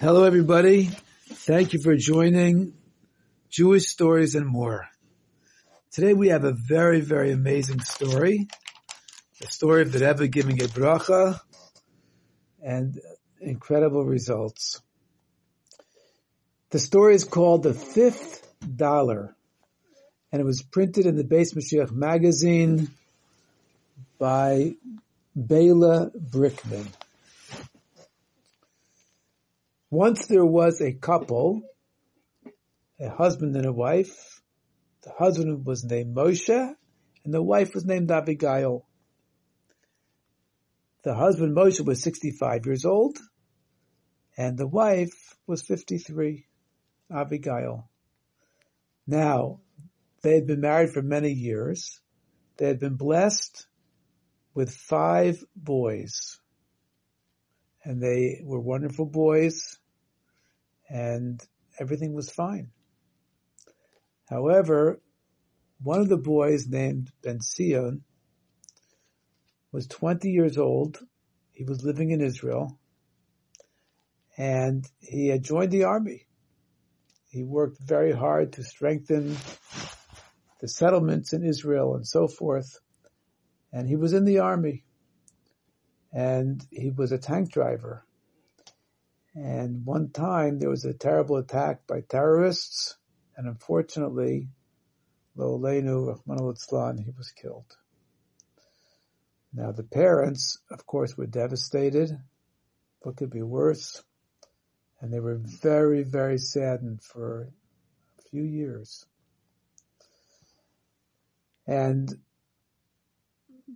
Hello, everybody. Thank you for joining Jewish Stories and More. Today we have a very, very amazing story, the story of the Rebbe giving a bracha and incredible results. The story is called The Fifth Dollar, and it was printed in the Beis Mashiach magazine by Bela Brickman. Once there was a couple, a husband and a wife. The husband was named Moshe, and the wife was named Abigail. The husband, Moshe, was 65 years old, and the wife was 53, Abigail. Now, they had been married for many years. They had been blessed with 5 boys, and they were wonderful boys. And everything was fine. However, one of the boys, named Ben Sion, was 20 years old. He was living in Israel, and he had joined the army. He worked very hard to strengthen the settlements in Israel and so forth. And he was in the army, and he was a tank driver. And one time there was a terrible attack by terrorists, and unfortunately, Lo Aleinu, Rahman al-Itzlan, he was killed. Now the parents, of course, were devastated. What could be worse? And they were very, very saddened for a few years. And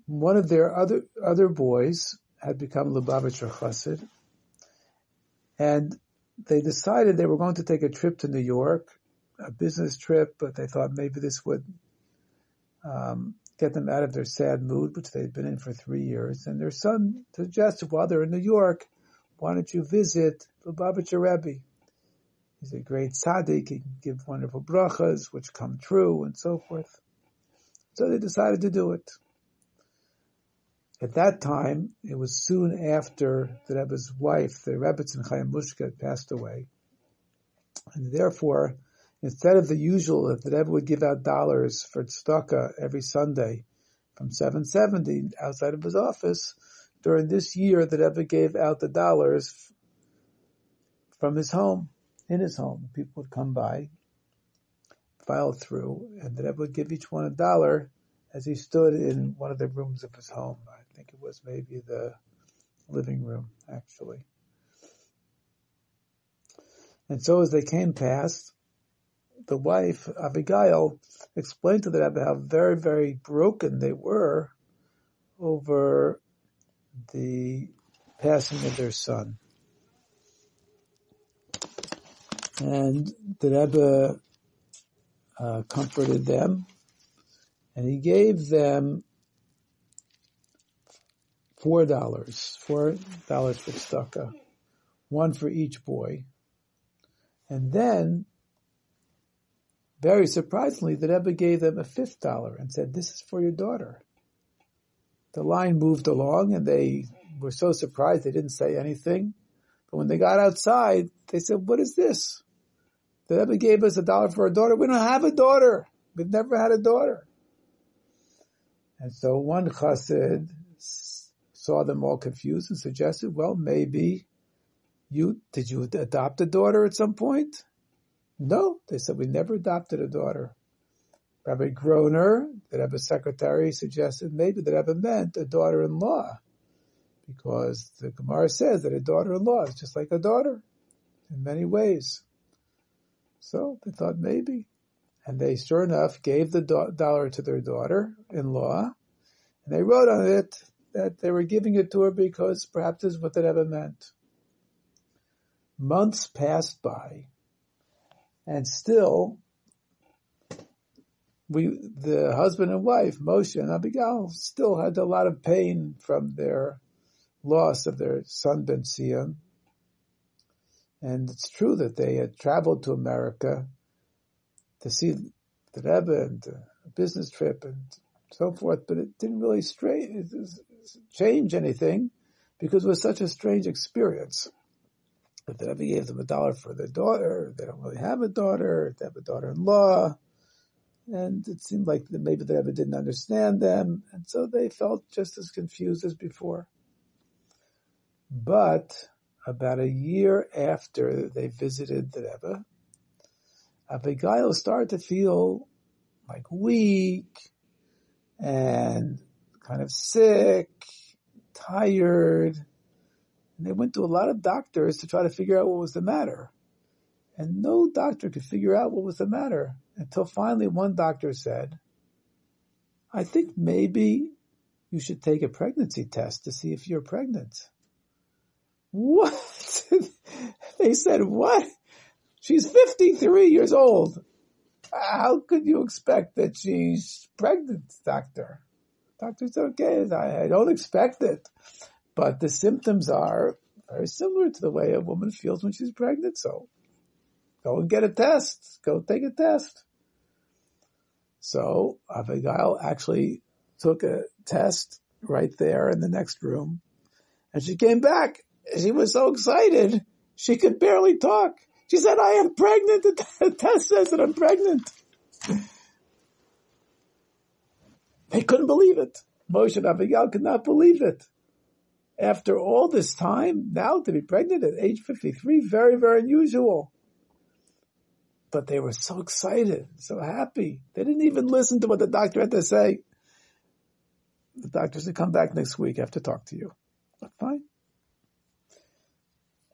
one of their other boys had become Lubavitcher Chasid, and they decided they were going to take a trip to New York, a business trip, but they thought maybe this would get them out of their sad mood, which they'd been in for 3 years. And their son suggested, while they're in New York, why don't you visit the Babacher Rebbe? He's a great tzaddik. He can give wonderful brachas, which come true, and so forth. So they decided to do it. At that time, it was soon after the Rebbe's wife, the Rebbetzin Chayim Mushka, had passed away. And therefore, instead of the usual, if the Rebbe would give out dollars for tzedakah every Sunday from 7:70 outside of his office, during this year the Rebbe gave out the dollars from his home, in his home. People would come by, file through, and the Rebbe would give each one $1 as he stood in one of the rooms of his home. I think it was maybe the living room, actually. And so as they came past, the wife, Abigail, explained to the Rebbe how very, very broken they were over the passing of their son. And the Rebbe comforted them, and he gave them $4 for tzedakah, one for each boy. And then, very surprisingly, the Rebbe gave them a $5 and said, "This is for your daughter." The line moved along, and they were so surprised they didn't say anything. But when they got outside, they said, "What is this? The Rebbe gave us $1 for our daughter. We don't have a daughter. We've never had a daughter." And so one chassid saw them all confused and suggested, "Well, maybe did you adopt a daughter at some point?" "No," they said, "we never adopted a daughter." Rabbi Groner, the Rebbe's secretary, suggested maybe the Rebbe meant a daughter-in-law, because the Gemara says that a daughter-in-law is just like a daughter in many ways. So they thought maybe. And they, sure enough, gave the dollar to their daughter-in-law, and they wrote on it that they were giving it to her because perhaps this is what the Rebbe meant. Months passed by, and still, the husband and wife, Moshe and Abigail, still had a lot of pain from their loss of their son Ben Sion. And it's true that they had traveled to America to see the Rebbe and a business trip and so forth, but it didn't really change anything because it was such a strange experience. If the Rebbe gave them $1 for their daughter, they don't really have a daughter, they have a daughter-in-law. And it seemed like maybe the Rebbe didn't understand them, and so they felt just as confused as before. But about a year after they visited the Rebbe, Abigail started to feel like weak and kind of sick, tired. And they went to a lot of doctors to try to figure out what was the matter. And no doctor could figure out what was the matter until finally one doctor said, I think maybe you should take a pregnancy test to see if you're pregnant. What? They said, what? She's 53 years old. How could you expect that she's pregnant, doctor? Doctor said, okay, I don't expect it. But the symptoms are very similar to the way a woman feels when she's pregnant. So go and get a test. Go take a test. So Abigail actually took a test right there in the next room. And she came back. She was so excited. She could barely talk. She said, I am pregnant. The test says that I'm pregnant. They couldn't believe it. Moshe and Abigail could not believe it. After all this time, now to be pregnant at age 53, very, very unusual. But they were so excited, so happy. They didn't even listen to what the doctor had to say. The doctor said, come back next week. I have to talk to you. But fine.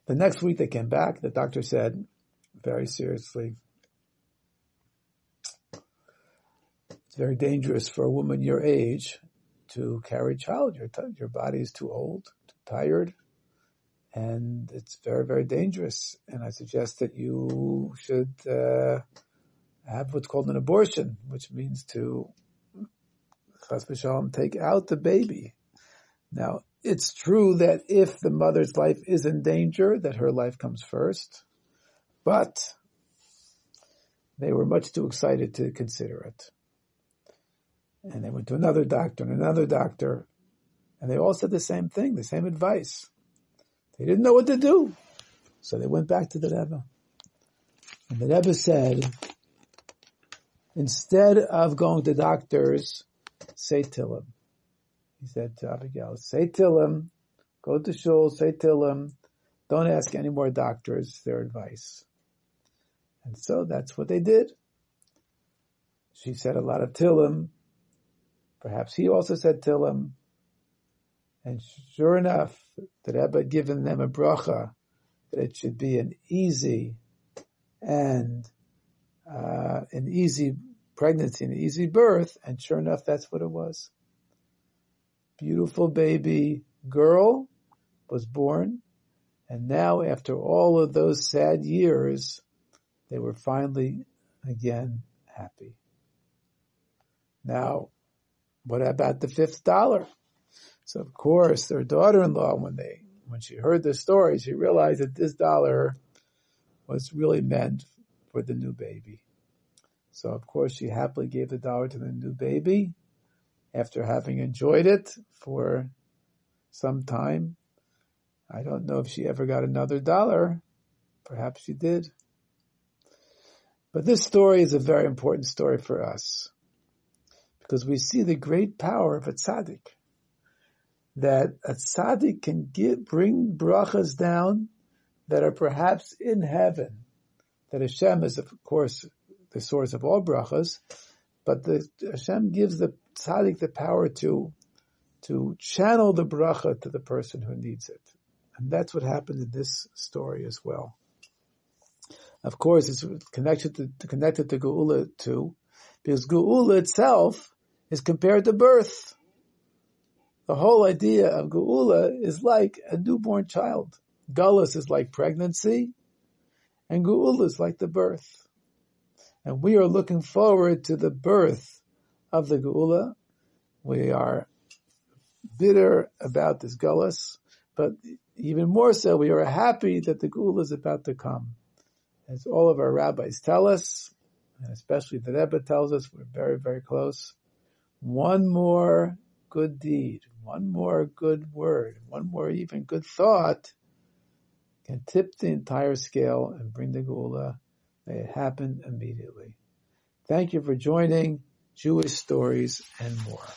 The next week they came back. The doctor said, very seriously, it's very dangerous for a woman your age to carry a child. Your body is too old, too tired, and it's very, very dangerous. And I suggest that you should have what's called an abortion, which means to, chas v'shalom, take out the baby. Now, it's true that if the mother's life is in danger, that her life comes first. But they were much too excited to consider it. And they went to another doctor and another doctor. And they all said the same thing, the same advice. They didn't know what to do. So they went back to the Rebbe. And the Rebbe said, instead of going to doctors, say Tehillim. He said to Abigail, say Tehillim, go to shul, say Tehillim, don't ask any more doctors their advice. And so that's what they did. She said a lot of Tehillim. Perhaps he also said Tehillim. And sure enough, the Rebbe had given them a bracha that it should be an easy and an easy pregnancy, an easy birth. And sure enough, that's what it was. Beautiful baby girl was born, and now after all of those sad years, they were finally again happy. Now, what about the $5th? So of course, their daughter-in-law, when she heard this story, she realized that this dollar was really meant for the new baby. So of course, she happily gave the dollar to the new baby, after having enjoyed it for some time. I don't know if she ever got another dollar. Perhaps she did. But this story is a very important story for us, because we see the great power of a tzaddik, that a tzaddik can bring brachas down that are perhaps in heaven, that Hashem is, of course, the source of all brachas, but Hashem gives the tzaddik the power to channel the bracha to the person who needs it. And that's what happened in this story as well. Of course, it's connected to Geula too, because Geula itself is compared to birth. The whole idea of Geula is like a newborn child. Galus is like pregnancy, and Geula is like the birth. And we are looking forward to the birth of the Geula. We are bitter about this Galus, but even more so, we are happy that the Geula is about to come. As all of our rabbis tell us, and especially the Rebbe tells us, we're very, very close. One more good deed, one more good word, one more even good thought can tip the entire scale and bring the Geula. May it happen immediately. Thank you for joining Jewish Stories and More.